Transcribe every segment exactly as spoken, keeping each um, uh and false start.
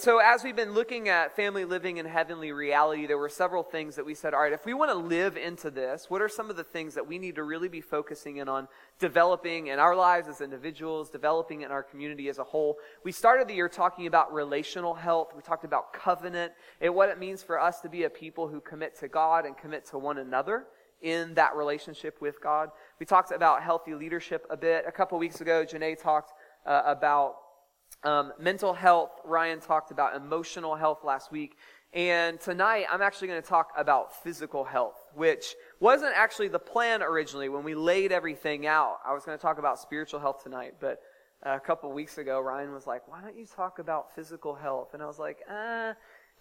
So as we've been looking at family living and heavenly reality, there were several things that we said, all right, if we want to live into this, what are some of the things that we need to really be focusing in on developing in our lives as individuals, developing in our community as a whole? We started the year talking about relational health. We talked about covenant and what it means for us to be a people who commit to God and commit to one another in that relationship with God. We talked about healthy leadership a bit. A couple weeks ago, Janae talked uh, about Um, mental health. Ryan talked about emotional health last week. And tonight, I'm actually going to talk about physical health, which wasn't actually the plan originally when we laid everything out. I was going to talk about spiritual health tonight, but a couple weeks ago, Ryan was like, why don't you talk about physical health? And I was like, uh,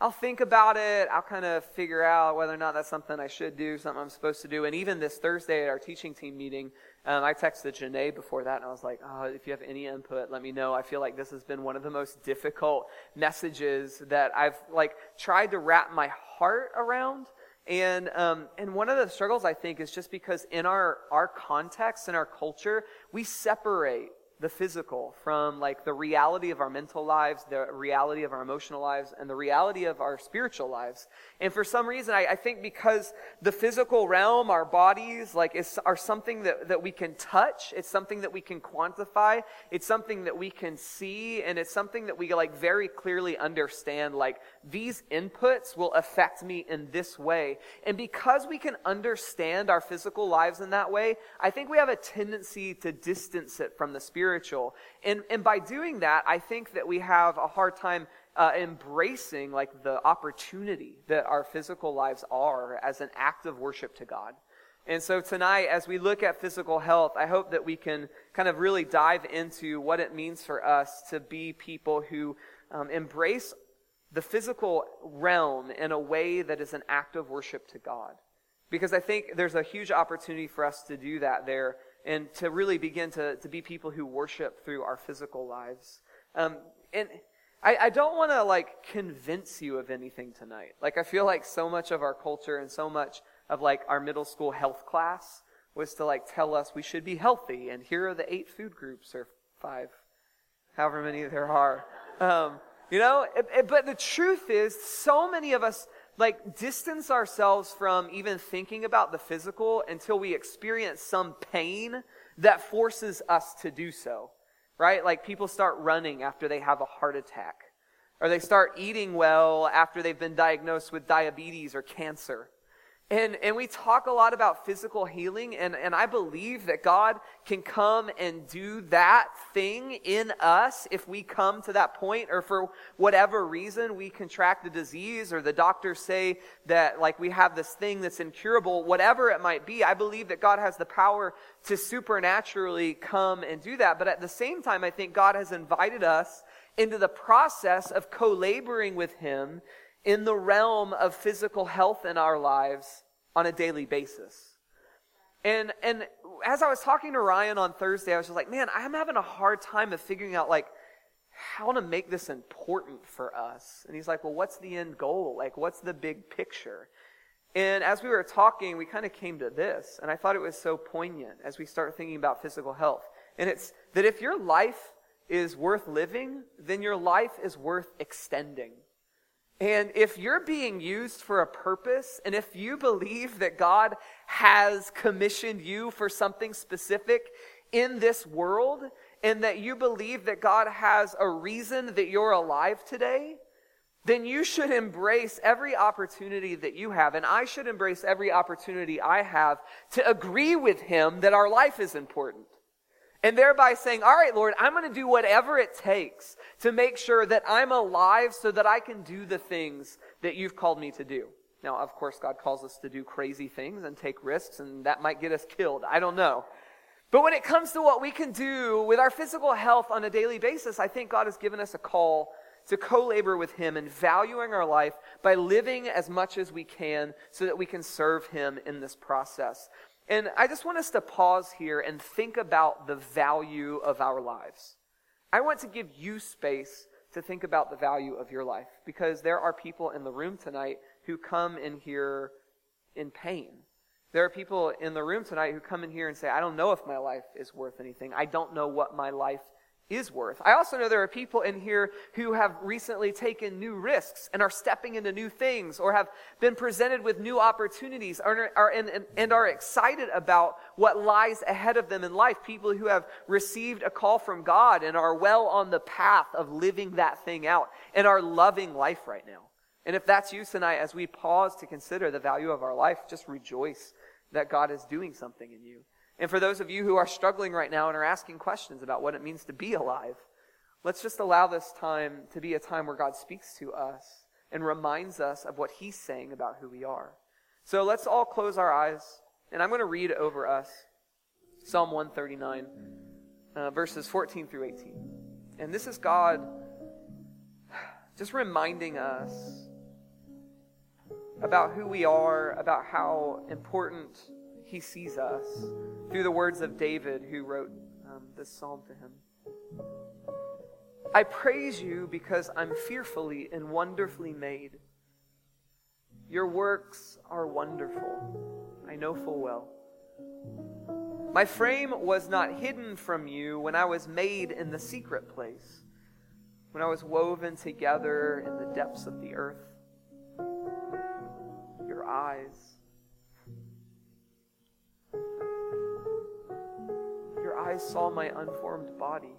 I'll think about it. I'll kind of figure out whether or not that's something I should do, something I'm supposed to do. And even this Thursday at our teaching team meeting, Um, I texted Janae before that, and I was like, oh, if you have any input, let me know. I feel like this has been one of the most difficult messages that I've like tried to wrap my heart around. And um, and one of the struggles, I think, is just because in our, our context, in our culture, we separate the physical from like the reality of our mental lives, the reality of our emotional lives, and the reality of our spiritual lives. And for some reason, I, I think because the physical realm, our bodies, like is, are something that, that we can touch. It's something that we can quantify. It's something that we can see. And it's something that we like very clearly understand, like these inputs will affect me in this way. And because we can understand our physical lives in that way, I think we have a tendency to distance it from the spiritual. And, and by doing that, I think that we have a hard time uh, embracing like the opportunity that our physical lives are as an act of worship to God. And so tonight, as we look at physical health, I hope that we can kind of really dive into what it means for us to be people who um, embrace the physical realm in a way that is an act of worship to God. Because I think there's a huge opportunity for us to do that there, and to really begin to, to be people who worship through our physical lives. Um, and I, I don't want to, like, convince you of anything tonight. Like, I feel like so much of our culture and so much of, like, our middle school health class was to, like, tell us we should be healthy, and here are the eight food groups, or five, however many there are. Um, you know? It, it, but the truth is, so many of us like distance ourselves from even thinking about the physical until we experience some pain that forces us to do so, right? Like people start running after they have a heart attack, or they start eating well after they've been diagnosed with diabetes or cancer. And and we talk a lot about physical healing, and, and I believe that God can come and do that thing in us if we come to that point, or for whatever reason we contract the disease, or the doctors say that like we have this thing that's incurable, whatever it might be. I believe that God has the power to supernaturally come and do that. But at the same time, I think God has invited us into the process of co-laboring with Him in the realm of physical health in our lives on a daily basis. And and as I was talking to Ryan on Thursday, I was just like, man, I'm having a hard time of figuring out like how to make this important for us. And he's like, well, what's the end goal? Like, what's the big picture? And as we were talking, we kind of came to this, and I thought it was so poignant as we start thinking about physical health. And it's that if your life is worth living, then your life is worth extending. And if you're being used for a purpose, and if you believe that God has commissioned you for something specific in this world, and that you believe that God has a reason that you're alive today, then you should embrace every opportunity that you have, and I should embrace every opportunity I have to agree with Him that our life is important. And thereby saying, all right, Lord, I'm going to do whatever it takes to make sure that I'm alive so that I can do the things that you've called me to do. Now, of course, God calls us to do crazy things and take risks, and that might get us killed. I don't know. But when it comes to what we can do with our physical health on a daily basis, I think God has given us a call to co-labor with Him in valuing our life by living as much as we can so that we can serve Him in this process. And I just want us to pause here and think about the value of our lives. I want to give you space to think about the value of your life, because there are people in the room tonight who come in here in pain. There are people in the room tonight who come in here and say, I don't know if my life is worth anything. I don't know what my life is worth. I also know there are people in here who have recently taken new risks and are stepping into new things, or have been presented with new opportunities, are, are, and, and, and are excited about what lies ahead of them in life. People who have received a call from God and are well on the path of living that thing out and are loving life right now. And if that's you tonight, as we pause to consider the value of our life, just rejoice that God is doing something in you. And for those of you who are struggling right now and are asking questions about what it means to be alive, let's just allow this time to be a time where God speaks to us and reminds us of what he's saying about who we are. So let's all close our eyes, and I'm going to read over us Psalm one thirty-nine, uh, verses fourteen through eighteen. And this is God just reminding us about who we are, about how important he sees us, through the words of David, who wrote um, this psalm to him. I praise you because I'm fearfully and wonderfully made. Your works are wonderful, I know full well. My frame was not hidden from you when I was made in the secret place, when I was woven together in the depths of the earth. Your eyes, your eyes saw my unformed body.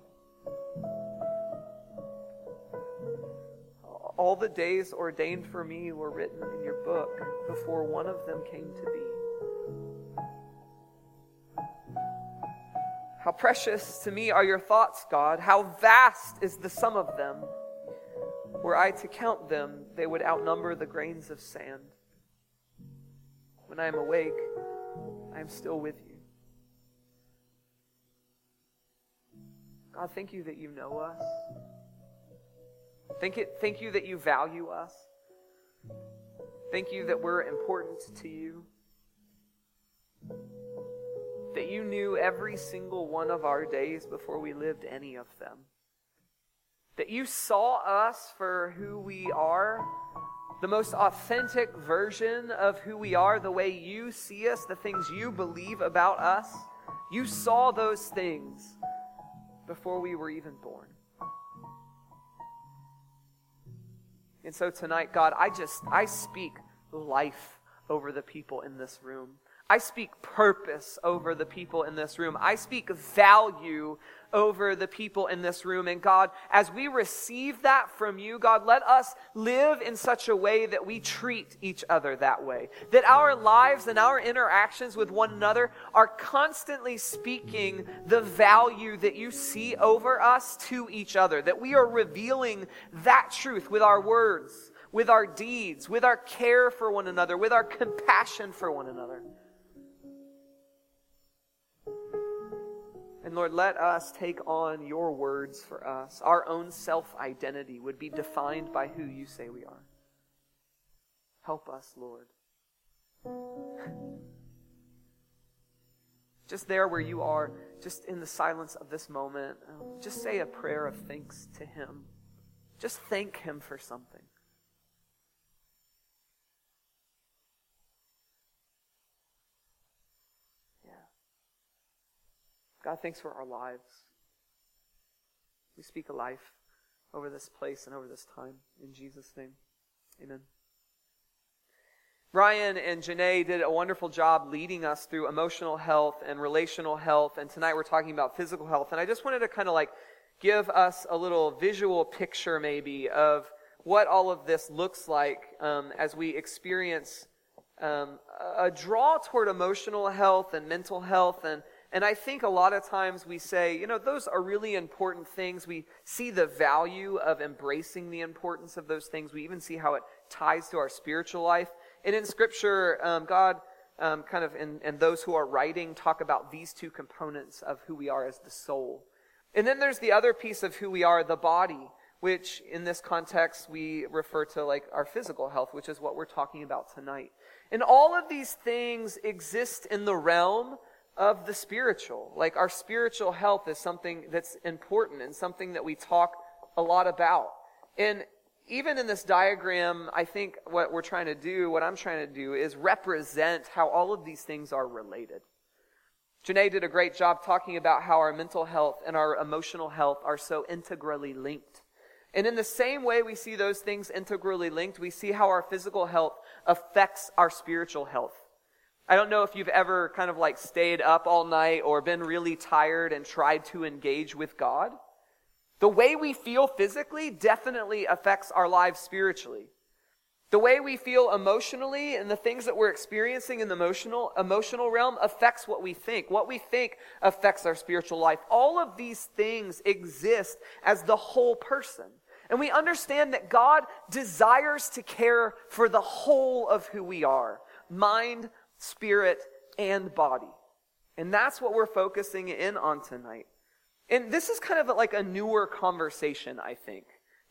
All the days ordained for me were written in your book before one of them came to be. How precious to me are your thoughts, God. How vast is the sum of them. Were I to count them, they would outnumber the grains of sand. When I am awake, I am still with you. God, thank you that you know us. Thank it, thank you that you value us. Thank you that we're important to you. That you knew every single one of our days before we lived any of them. That you saw us for who we are, the most authentic version of who we are, the way you see us, the things you believe about us. You saw those things before we were even born. And so tonight, God, I just, I speak life over the people in this room. I speak purpose over the people in this room. I speak value over the people in this room. And God, as we receive that from you, God, let us live in such a way that we treat each other that way. That our lives and our interactions with one another are constantly speaking the value that you see over us to each other. That we are revealing that truth with our words, with our deeds, with our care for one another, with our compassion for one another. And Lord, let us take on your words for us. Our own self-identity would be defined by who you say we are. Help us, Lord. Just there where you are, just in the silence of this moment, um, just say a prayer of thanks to him. Just thank him for something. God, thanks for our lives. We speak a life over this place and over this time. In Jesus' name, amen. Brian and Janae did a wonderful job leading us through emotional health and relational health, and tonight we're talking about physical health. And I just wanted to kind of like give us a little visual picture maybe of what all of this looks like um, as we experience um, a draw toward emotional health and mental health. And And I think a lot of times we say, you know, those are really important things. We see the value of embracing the importance of those things. We even see how it ties to our spiritual life. And in Scripture, um, God um, kind of, and, and those who are writing talk about these two components of who we are as the soul. And then there's the other piece of who we are, the body, which in this context we refer to like our physical health, which is what we're talking about tonight. And all of these things exist in the realm of the spiritual. Like our spiritual health is something that's important and something that we talk a lot about. And even in this diagram, I think what we're trying to do, what I'm trying to do, is represent how all of these things are related. Janae did a great job talking about how our mental health and our emotional health are so integrally linked. And in the same way we see those things integrally linked, we see how our physical health affects our spiritual health. I don't know if you've ever kind of like stayed up all night or been really tired and tried to engage with God. The way we feel physically definitely affects our lives spiritually. The way we feel emotionally and the things that we're experiencing in the emotional, emotional realm affects what we think. What we think affects our spiritual life. All of these things exist as the whole person. And we understand that God desires to care for the whole of who we are. Mind, spirit, and body. And that's what we're focusing in on tonight. And this is kind of like a newer conversation, I think,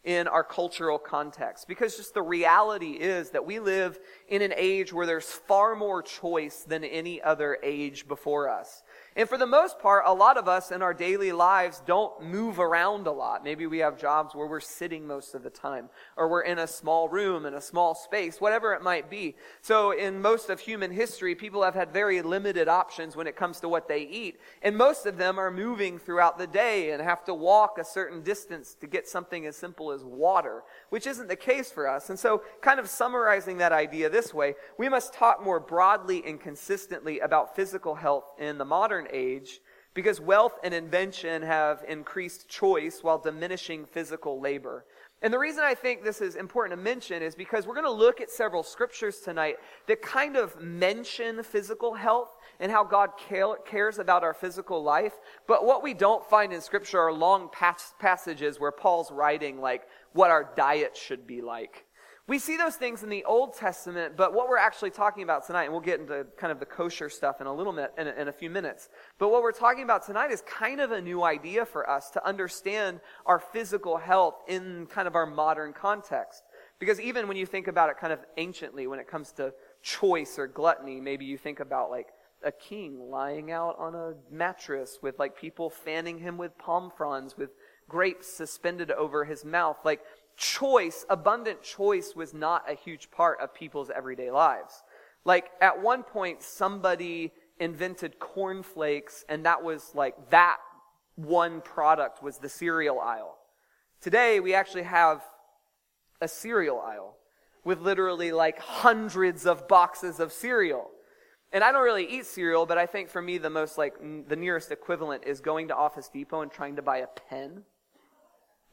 in our cultural context, because just the reality is that we live in an age where there's far more choice than any other age before us. And for the most part, a lot of us in our daily lives don't move around a lot. Maybe we have jobs where we're sitting most of the time, or we're in a small room, in a small space, whatever it might be. So in most of human history, people have had very limited options when it comes to what they eat. And most of them are moving throughout the day and have to walk a certain distance to get something as simple as water, which isn't the case for us. And so kind of summarizing that idea this way, we must talk more broadly and consistently about physical health in the modern age, because wealth and invention have increased choice while diminishing physical labor. And the reason I think this is important to mention is because we're going to look at several scriptures tonight that kind of mention physical health and how God cares about our physical life. But what we don't find in scripture are long pas- passages where Paul's writing like what our diet should be like. We see those things in the Old Testament, but what we're actually talking about tonight, and we'll get into kind of the kosher stuff in a little bit, in a, in a few minutes, but what we're talking about tonight is kind of a new idea for us to understand our physical health in kind of our modern context. Because even when you think about it kind of anciently, when it comes to choice or gluttony, maybe you think about like a king lying out on a mattress with like people fanning him with palm fronds, with grapes suspended over his mouth, like choice, abundant choice was not a huge part of people's everyday lives. Like at one point somebody invented cornflakes, and that was like that one product was the cereal aisle. Today we actually have a cereal aisle with literally like hundreds of boxes of cereal. And I don't really eat cereal, but I think for me the most like n- the nearest equivalent is going to Office Depot and trying to buy a pen.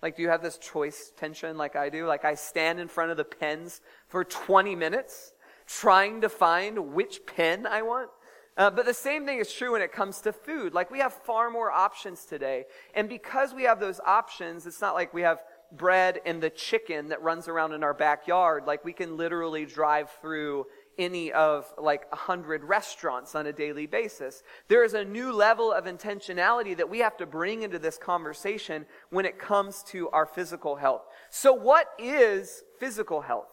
Like, do you have this choice tension like I do? Like, I stand in front of the pens for twenty minutes trying to find which pen I want. Uh, but the same thing is true when it comes to food. Like, we have far more options today. And because we have those options, it's not like we have bread and the chicken that runs around in our backyard. Like, we can literally drive through any of like a hundred restaurants on a daily basis. There is a new level of intentionality that we have to bring into this conversation when it comes to our physical health. So what is physical health?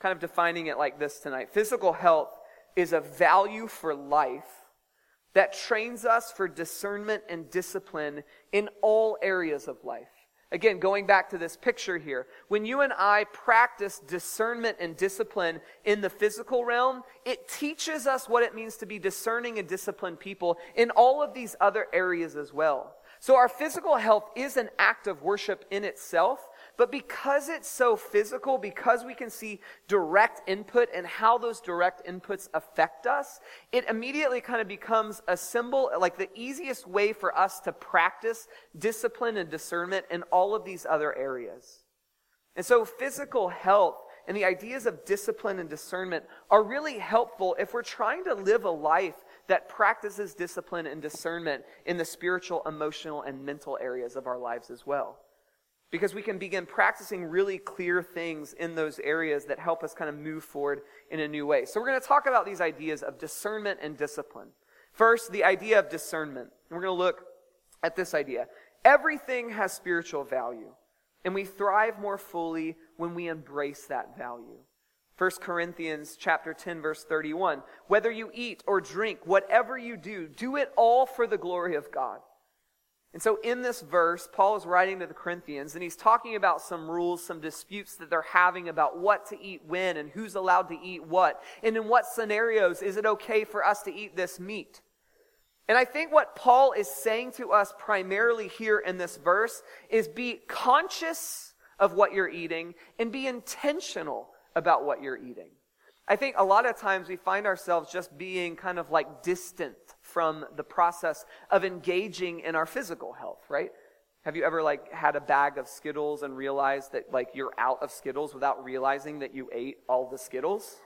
Kind of defining it like this tonight. Physical health is a value for life that trains us for discernment and discipline in all areas of life. Again, going back to this picture here, when you and I practice discernment and discipline in the physical realm, it teaches us what it means to be discerning and disciplined people in all of these other areas as well. So our physical health is an act of worship in itself, but because it's so physical, because we can see direct input and how those direct inputs affect us, it immediately kind of becomes a symbol, like the easiest way for us to practice discipline and discernment in all of these other areas. And so physical health and the ideas of discipline and discernment are really helpful if we're trying to live a life that practices discipline and discernment in the spiritual, emotional, and mental areas of our lives as well. Because we can begin practicing really clear things in those areas that help us kind of move forward in a new way. So we're going to talk about these ideas of discernment and discipline. First, the idea of discernment. And we're going to look at this idea. Everything has spiritual value, and we thrive more fully when we embrace that value. First Corinthians chapter ten, verse thirty-one. Whether you eat or drink, whatever you do, do it all for the glory of God. And so in this verse, Paul is writing to the Corinthians, and he's talking about some rules, some disputes that they're having about what to eat when and who's allowed to eat what. And in what scenarios is it okay for us to eat this meat? And I think what Paul is saying to us primarily here in this verse is be conscious of what you're eating and be intentional about what you're eating. I think a lot of times we find ourselves just being kind of like distant from the process of engaging in our physical health, right? Have you ever like had a bag of Skittles and realized that like you're out of Skittles without realizing that you ate all the Skittles?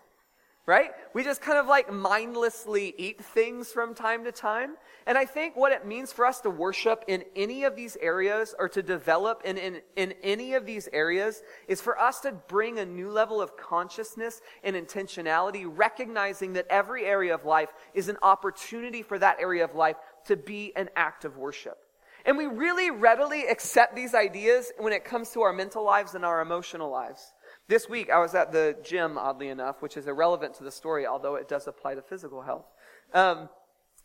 Right? We just kind of like mindlessly eat things from time to time. And I think what it means for us to worship in any of these areas or to develop in, in, in any of these areas is for us to bring a new level of consciousness and intentionality, recognizing that every area of life is an opportunity for that area of life to be an act of worship. And we really readily accept these ideas when it comes to our mental lives and our emotional lives. This week, I was at the gym, oddly enough, which is irrelevant to the story, although it does apply to physical health. Um,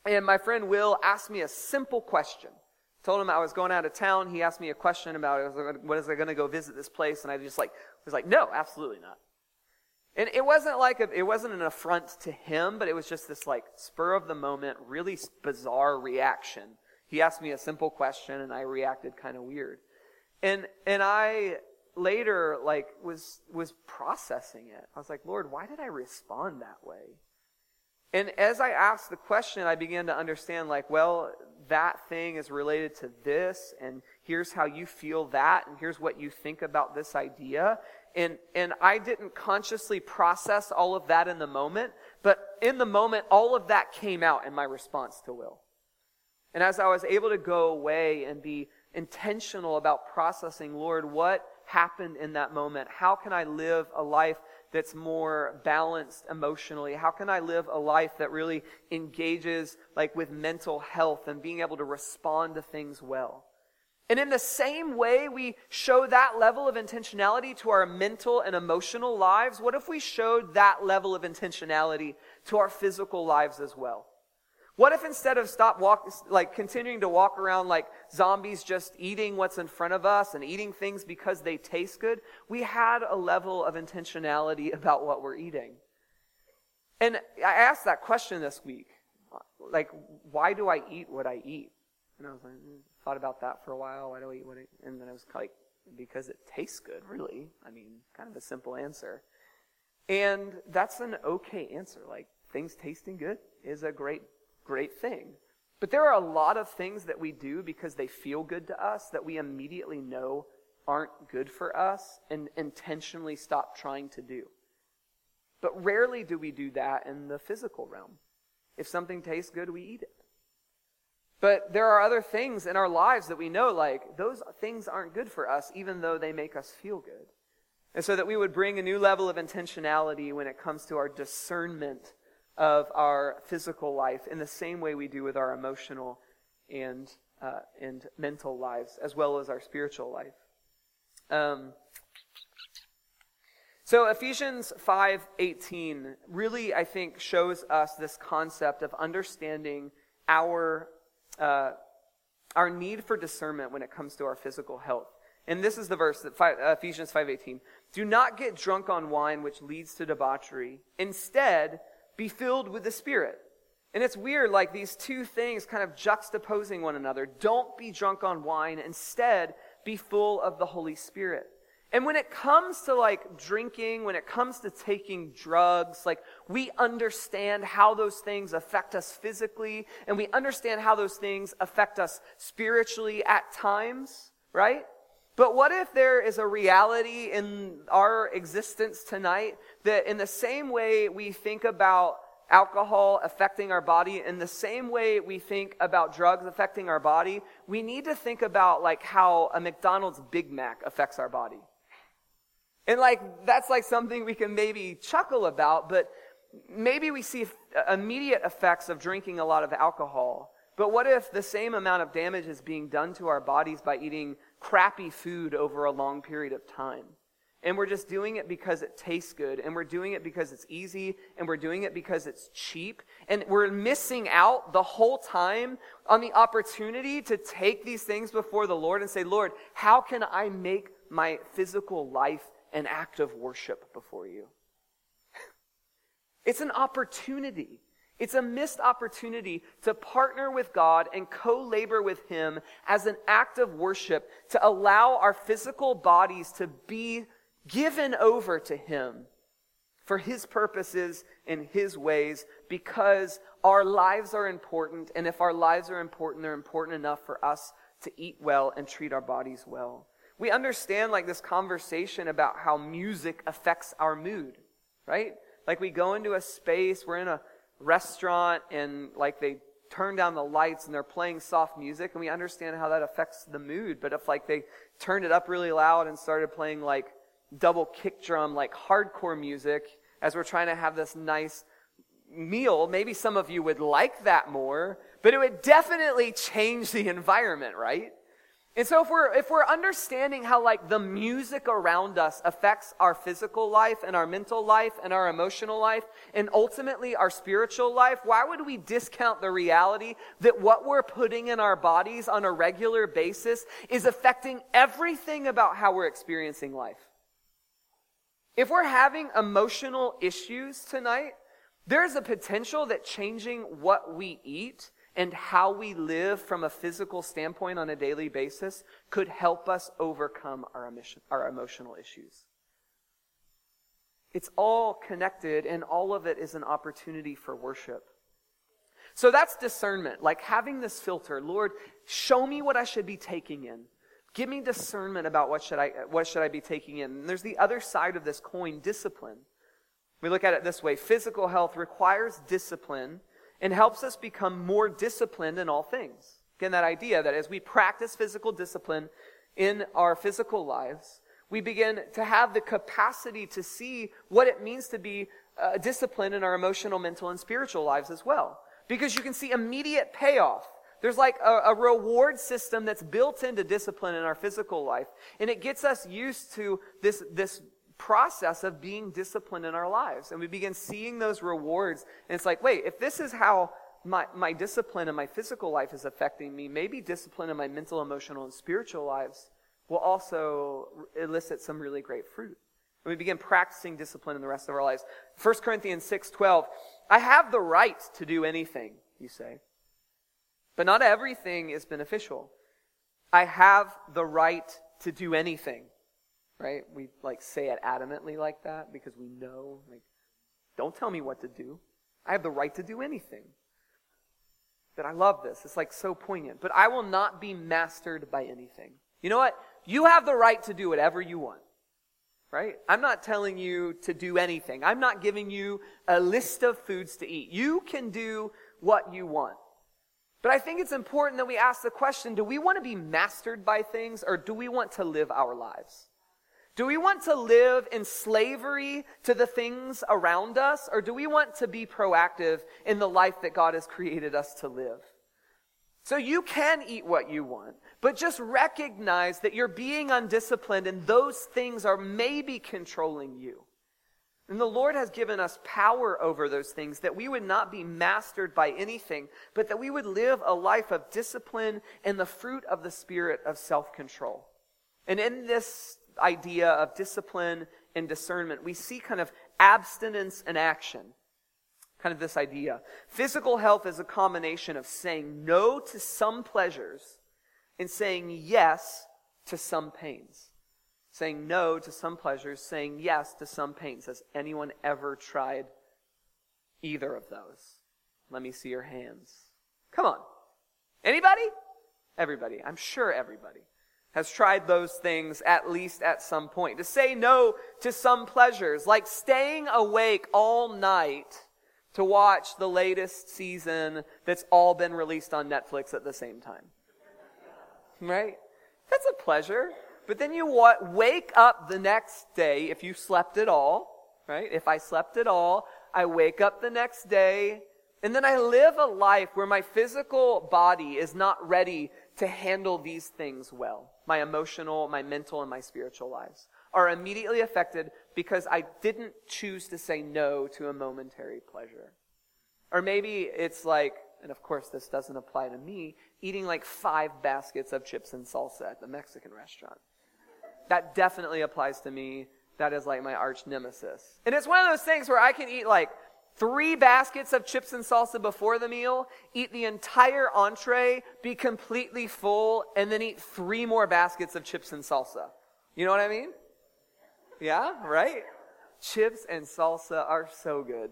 and my friend Will asked me a simple question. Told him I was going out of town. He asked me a question about, I was, what is I going to go visit this place? And I just like was like, no, absolutely not. And it wasn't like a, it wasn't an affront to him, but it was just this like spur of the moment, really bizarre reaction. He asked me a simple question, and I reacted kind of weird. And and I. Later, like, was was processing it. I was like, Lord, why did I respond that way? And as I asked the question, I began to understand, like, well, that thing is related to this, and here's how you feel that, and here's what you think about this idea. And and I didn't consciously process all of that in the moment, but in the moment, all of that came out in my response to Will. And as I was able to go away and be intentional about processing, Lord, what happened in that moment? How can I live a life that's more balanced emotionally? How can I live a life that really engages like with mental health and being able to respond to things well? And in the same way we show that level of intentionality to our mental and emotional lives, what if we showed that level of intentionality to our physical lives as well? What if instead of stop walk, like continuing to walk around like zombies just eating what's in front of us and eating things because they taste good, we had a level of intentionality about what we're eating? And I asked that question this week. Like, why do I eat what I eat? And I was like, mm, thought about that for a while. Why do I eat what I eat? And then I was like, because it tastes good, really. I mean, kind of a simple answer. And that's an okay answer. Like, things tasting good is a great Great thing. But there are a lot of things that we do because they feel good to us that we immediately know aren't good for us and intentionally stop trying to do. But rarely do we do that in the physical realm. If something tastes good, we eat it. But there are other things in our lives that we know, like, those things aren't good for us even though they make us feel good. And so that we would bring a new level of intentionality when it comes to our discernment of our physical life in the same way we do with our emotional and uh, and mental lives, as well as our spiritual life. Um, so Ephesians five eighteen really, I think, shows us this concept of understanding our uh, our need for discernment when it comes to our physical health. And this is the verse, that five, uh, Ephesians five eighteen. Do not get drunk on wine, which leads to debauchery. Instead, be filled with the Spirit. And it's weird, like these two things kind of juxtaposing one another. Don't be drunk on wine. Instead, be full of the Holy Spirit. And when it comes to like drinking, when it comes to taking drugs, like we understand how those things affect us physically, and we understand how those things affect us spiritually at times, right? But what if there is a reality in our existence tonight that in the same way we think about alcohol affecting our body, in the same way we think about drugs affecting our body, we need to think about like how a McDonald's Big Mac affects our body. And like that's like something we can maybe chuckle about, but maybe we see immediate effects of drinking a lot of alcohol. But what if the same amount of damage is being done to our bodies by eating crappy food over a long period of time? And we're just doing it because it tastes good, and we're doing it because it's easy, and we're doing it because it's cheap, and we're missing out the whole time on the opportunity to take these things before the Lord and say, Lord, how can I make my physical life an act of worship before you? It's an opportunity. It's a missed opportunity to partner with God and co-labor with him as an act of worship, to allow our physical bodies to be given over to him for his purposes and his ways, because our lives are important, and if our lives are important, they're important enough for us to eat well and treat our bodies well. We understand like this conversation about how music affects our mood, right? Like we go into a space, we're in a restaurant, and like they turn down the lights and they're playing soft music, and we understand how that affects the mood. But if like they turned it up really loud and started playing like double kick drum, like hardcore music, as we're trying to have this nice meal, maybe some of you would like that more, but it would definitely change the environment, right? And so if we're if we're understanding how like the music around us affects our physical life and our mental life and our emotional life and ultimately our spiritual life, why would we discount the reality that what we're putting in our bodies on a regular basis is affecting everything about how we're experiencing life? If we're having emotional issues tonight, there's a potential that changing what we eat and how we live from a physical standpoint on a daily basis could help us overcome our, emission, our emotional issues. It's all connected, and all of it is an opportunity for worship. So that's discernment, like having this filter. Lord, show me what I should be taking in. Give me discernment about what should I, what should I be taking in. And there's the other side of this coin, discipline. We look at it this way. Physical health requires discipline and helps us become more disciplined in all things. Again, that idea that as we practice physical discipline in our physical lives, we begin to have the capacity to see what it means to be uh, disciplined in our emotional, mental, and spiritual lives as well. Because you can see immediate payoff. There's like a, a reward system that's built into discipline in our physical life. And it gets us used to this this. process of being disciplined in our lives, and we begin seeing those rewards, and it's like, wait, if this is how my my discipline in my physical life is affecting me, maybe discipline in my mental, emotional, and spiritual lives will also elicit some really great fruit. And we begin practicing discipline in the rest of our lives. First Corinthians six twelve, I have the right to do anything, you say, but not everything is beneficial. I have the right to do anything. Right? We like say it adamantly like that because we know, like, don't tell me what to do. I have the right to do anything. But I love this. It's like so poignant. But I will not be mastered by anything. You know what? You have the right to do whatever you want. Right? I'm not telling you to do anything. I'm not giving you a list of foods to eat. You can do what you want. But I think it's important that we ask the question, do we want to be mastered by things, or do we want to live our lives? Do we want to live in slavery to the things around us, or do we want to be proactive in the life that God has created us to live? So you can eat what you want, but just recognize that you're being undisciplined and those things are maybe controlling you. And the Lord has given us power over those things, that we would not be mastered by anything, but that we would live a life of discipline and the fruit of the Spirit of self-control. And in this idea of discipline and discernment, we see kind of abstinence and action. Kind of this idea. Physical health is a combination of saying no to some pleasures and saying yes to some pains. Saying no to some pleasures, saying yes to some pains. Has anyone ever tried either of those? Let me see your hands. Come on. Anybody? Everybody. I'm sure everybody has tried those things at least at some point. To say no to some pleasures, like staying awake all night to watch the latest season that's all been released on Netflix at the same time. Right? That's a pleasure. But then you wa- wake up the next day, if you slept at all, right? If I slept at all, I wake up the next day, and then I live a life where my physical body is not ready to handle these things well. My emotional, my mental, and my spiritual lives are immediately affected because I didn't choose to say no to a momentary pleasure. Or maybe it's like, and of course this doesn't apply to me, eating like five baskets of chips and salsa at the Mexican restaurant. That definitely applies to me. That is like my arch nemesis. And it's one of those things where I can eat like three baskets of chips and salsa before the meal, eat the entire entree, be completely full, and then eat three more baskets of chips and salsa. You know what I mean? Yeah, right? Chips and salsa are so good.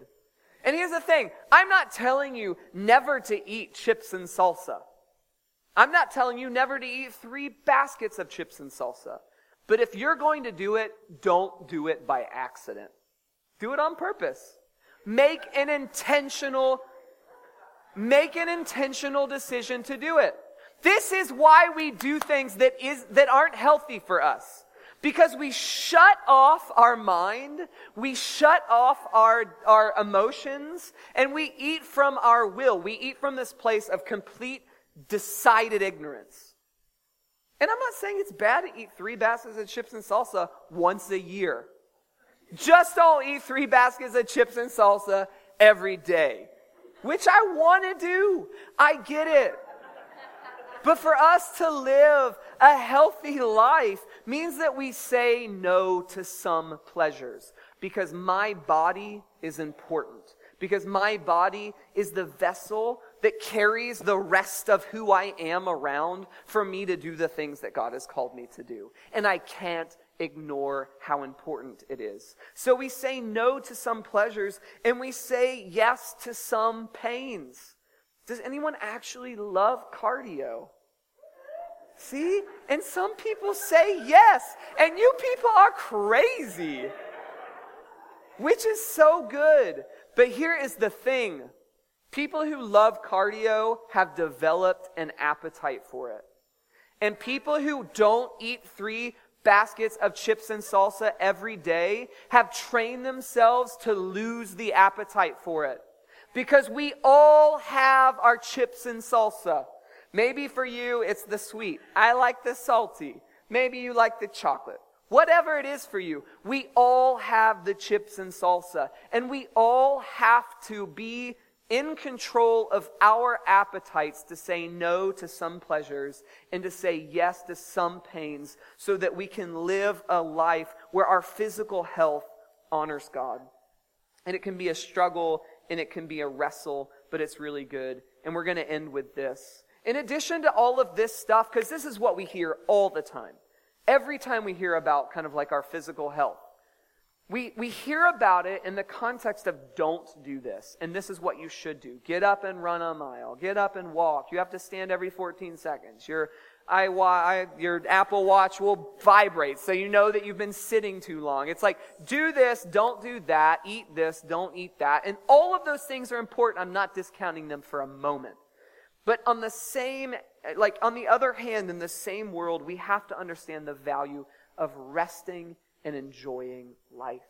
And here's the thing. I'm not telling you never to eat chips and salsa. I'm not telling you never to eat three baskets of chips and salsa. But if you're going to do it, don't do it by accident. Do it on purpose. Make an intentional, make an intentional decision to do it. This is why we do things that is that aren't healthy for us. Because we shut off our mind, we shut off our, our emotions, and we eat from our will. We eat from this place of complete, decided ignorance. And I'm not saying it's bad to eat three baskets of chips and salsa once a year. Just don't eat three baskets of chips and salsa every day, which I want to do. I get it. But for us to live a healthy life means that we say no to some pleasures, because my body is important, because my body is the vessel that carries the rest of who I am around for me to do the things that God has called me to do. And I can't ignore how important it is. So we say no to some pleasures and we say yes to some pains. Does anyone actually love cardio? See? And some people say yes, and you people are crazy, which is so good. But here is the thing. People who love cardio have developed an appetite for it. And people who don't eat three baskets of chips and salsa every day have trained themselves to lose the appetite for it. Because we all have our chips and salsa. Maybe for you, it's the sweet. I like the salty. Maybe you like the chocolate. Whatever it is for you, we all have the chips and salsa. And we all have to be in control of our appetites to say no to some pleasures and to say yes to some pains so that we can live a life where our physical health honors God. And it can be a struggle and it can be a wrestle, but it's really good. And we're going to end with this. In addition to all of this stuff, because this is what we hear all the time. Every time we hear about kind of like our physical health, we we hear about it in the context of don't do this, and this is what you should do. Get up and run a mile. Get up and walk. You have to stand every fourteen seconds. Your, I, I, your Apple Watch will vibrate, so you know that you've been sitting too long. It's like, do this, don't do that, eat this, don't eat that. And all of those things are important. I'm not discounting them for a moment. But on the same, like on the other hand, in the same world, we have to understand the value of resting and enjoying life.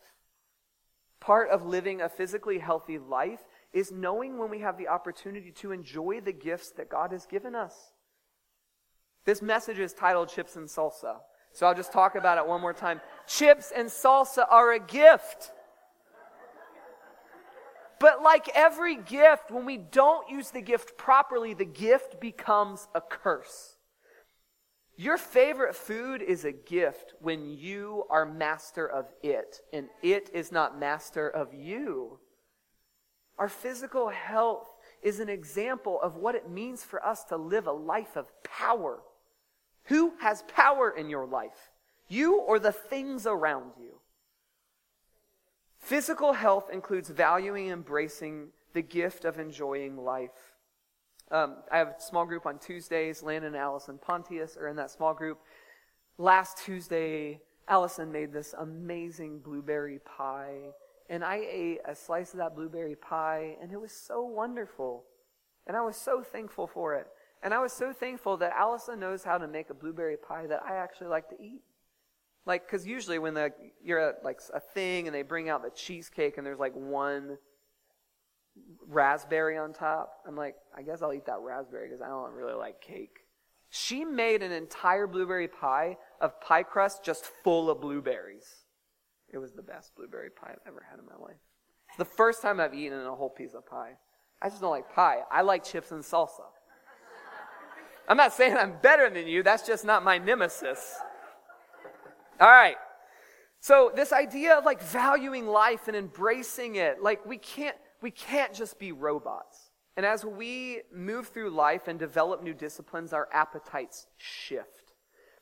Part of living a physically healthy life is knowing when we have the opportunity to enjoy the gifts that God has given us. This message is titled Chips and Salsa, so I'll just talk about it one more time. Chips and salsa are a gift. But like every gift, when we don't use the gift properly, the gift becomes a curse. Your favorite food is a gift when you are master of it, and it is not master of you. Our physical health is an example of what it means for us to live a life of power. Who has power in your life? You or the things around you? Physical health includes valuing and embracing the gift of enjoying life. Um, I have a small group on Tuesdays. Landon and Allison Pontius are in that small group. Last Tuesday, Allison made this amazing blueberry pie, and I ate a slice of that blueberry pie, and it was so wonderful. And I was so thankful for it. And I was so thankful that Allison knows how to make a blueberry pie that I actually like to eat. Like, because usually when the, you're at like a thing and they bring out the cheesecake and there's like one raspberry on top, I'm like, I guess I'll eat that raspberry because I don't really like cake. She made an entire blueberry pie of pie crust just full of blueberries. It was the best blueberry pie I've ever had in my life. It's the first time I've eaten a whole piece of pie. I just don't like pie. I like chips and salsa. I'm not saying I'm better than you. That's just not my nemesis. All right. So this idea of like valuing life and embracing it, like we can't, we can't just be robots. And as we move through life and develop new disciplines, our appetites shift.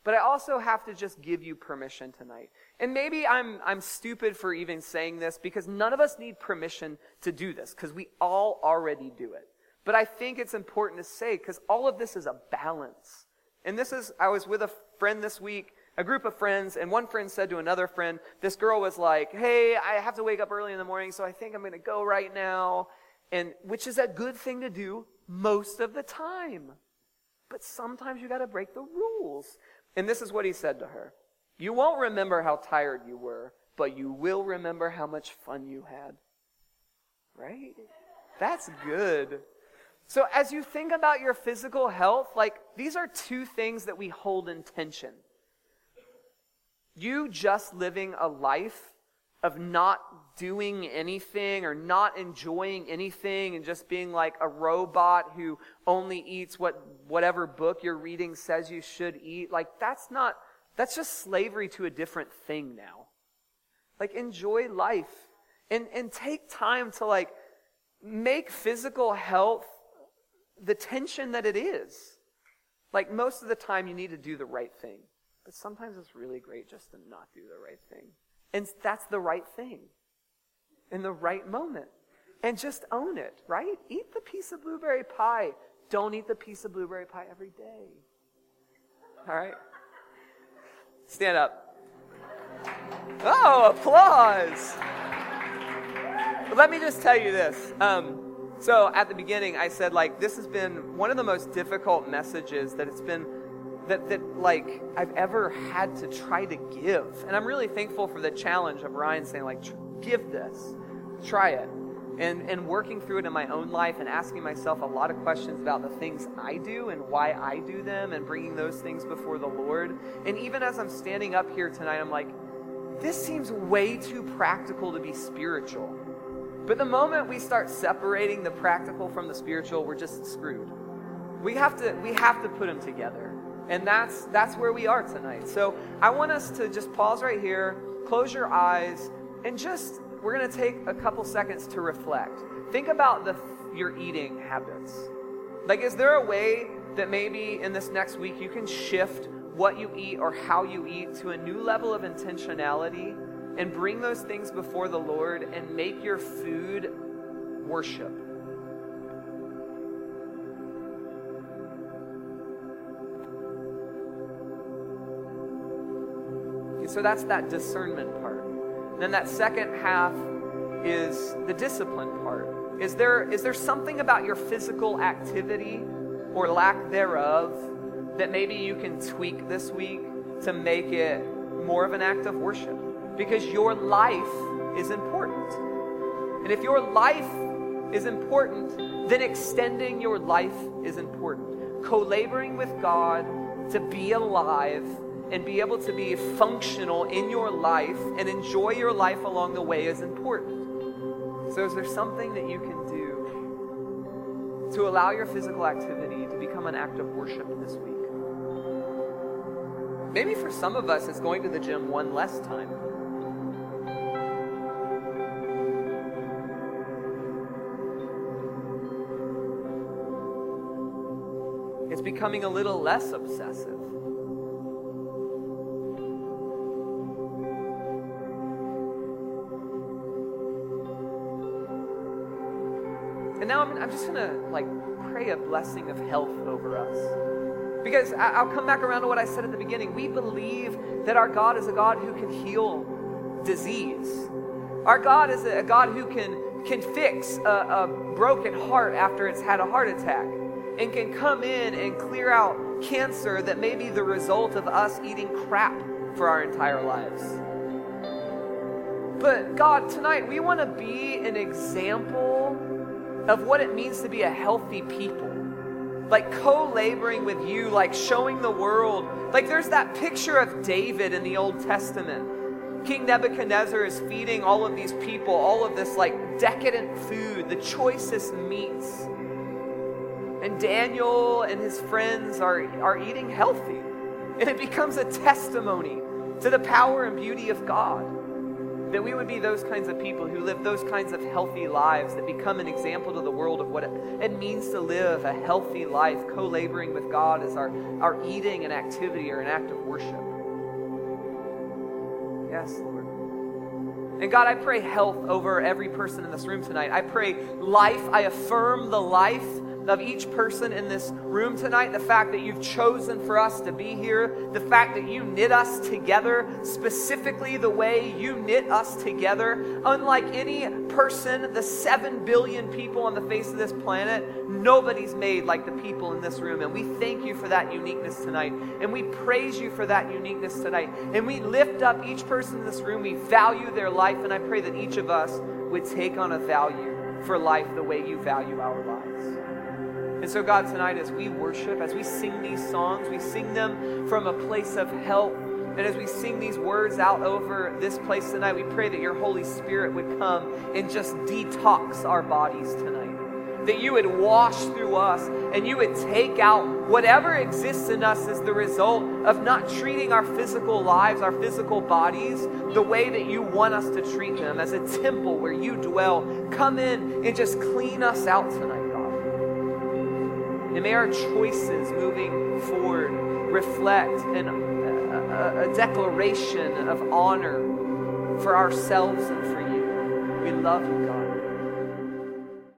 But I also have to just give you permission tonight. And maybe I'm I'm stupid for even saying this, because none of us need permission to do this, because we all already do it. But I think it's important to say, because all of this is a balance. And this is, I was with a friend this week, a group of friends, and one friend said to another friend, this girl was like, hey, I have to wake up early in the morning, so I think I'm going to go right now. And which is a good thing to do most of the time. But sometimes you got to break the rules. And this is what he said to her. You won't remember how tired you were, but you will remember how much fun you had. Right? That's good. So as you think about your physical health, like, these are two things that we hold in tension. You just living a life of not doing anything or not enjoying anything and just being like a robot who only eats what whatever book you're reading says you should eat, like, that's not, that's just slavery to a different thing now. Like, enjoy life and, and take time to, like, make physical health the tension that it is. Like, most of the time you need to do the right thing. But sometimes it's really great just to not do the right thing. And that's the right thing in the right moment. And just own it, right? Eat the piece of blueberry pie. Don't eat the piece of blueberry pie every day. All right? Stand up. Oh, applause. But let me just tell you this. Um, so at the beginning I said, like, this has been one of the most difficult messages that it's been That, that like, I've ever had to try to give. And I'm really thankful for the challenge of Ryan saying, like, tr- give this. Try it. And, and working through it in my own life and asking myself a lot of questions about the things I do and why I do them and bringing those things before the Lord. And even as I'm standing up here tonight, I'm like, this seems way too practical to be spiritual. But the moment we start separating the practical from the spiritual, we're just screwed. We have to, we have to put them together. And that's that's where we are tonight. So I want us to just pause right here, close your eyes, and just, we're going to take a couple seconds to reflect. Think about the your eating habits. Like, is there a way that maybe in this next week you can shift what you eat or how you eat to a new level of intentionality and bring those things before the Lord and make your food worship? So that's that discernment part. And then that second half is the discipline part. Is there is there something about your physical activity or lack thereof that maybe you can tweak this week to make it more of an act of worship? Because your life is important. And if your life is important, then extending your life is important. Co-laboring with God to be alive and be able to be functional in your life and enjoy your life along the way is important. So is there something that you can do to allow your physical activity to become an act of worship this week? Maybe for some of us, it's going to the gym one less time. It's becoming a little less obsessive. And now I'm, I'm just going to, like, pray a blessing of health over us. Because I, I'll come back around to what I said at the beginning. We believe that our God is a God who can heal disease. Our God is a, a God who can, can fix a, a broken heart after it's had a heart attack. And can come in and clear out cancer that may be the result of us eating crap for our entire lives. But God, tonight we want to be an example of what it means to be a healthy people. Like, co-laboring with you, like, showing the world. Like, there's that picture of David in the Old Testament. King Nebuchadnezzar is feeding all of these people, all of this, like, decadent food, the choicest meats. And Daniel and his friends are, are eating healthy. And it becomes a testimony to the power and beauty of God. that we would be those kinds of people who live those kinds of healthy lives that become an example to the world of what it means to live a healthy life, co-laboring with God as our, our eating and activity or an act of worship. Yes, Lord. And God, I pray health over every person in this room tonight. I pray life. I affirm the life of each person in this room tonight, the fact that you've chosen for us to be here, the fact that you knit us together, specifically the way you knit us together. Unlike any person, the seven billion people on the face of this planet, nobody's made like the people in this room. And we thank you for that uniqueness tonight. And we praise you for that uniqueness tonight. And we lift up each person in this room. We value their life. And I pray that each of us would take on a value for life the way you value our lives. And so, God, tonight as we worship, as we sing these songs, we sing them from a place of help. And as we sing these words out over this place tonight, we pray that your Holy Spirit would come and just detox our bodies tonight. That you would wash through us and you would take out whatever exists in us as the result of not treating our physical lives, our physical bodies, the way that you want us to treat them as a temple where you dwell. Come in and just clean us out tonight. And may our choices moving forward reflect an, a, a declaration of honor for ourselves and for you. We love you, God.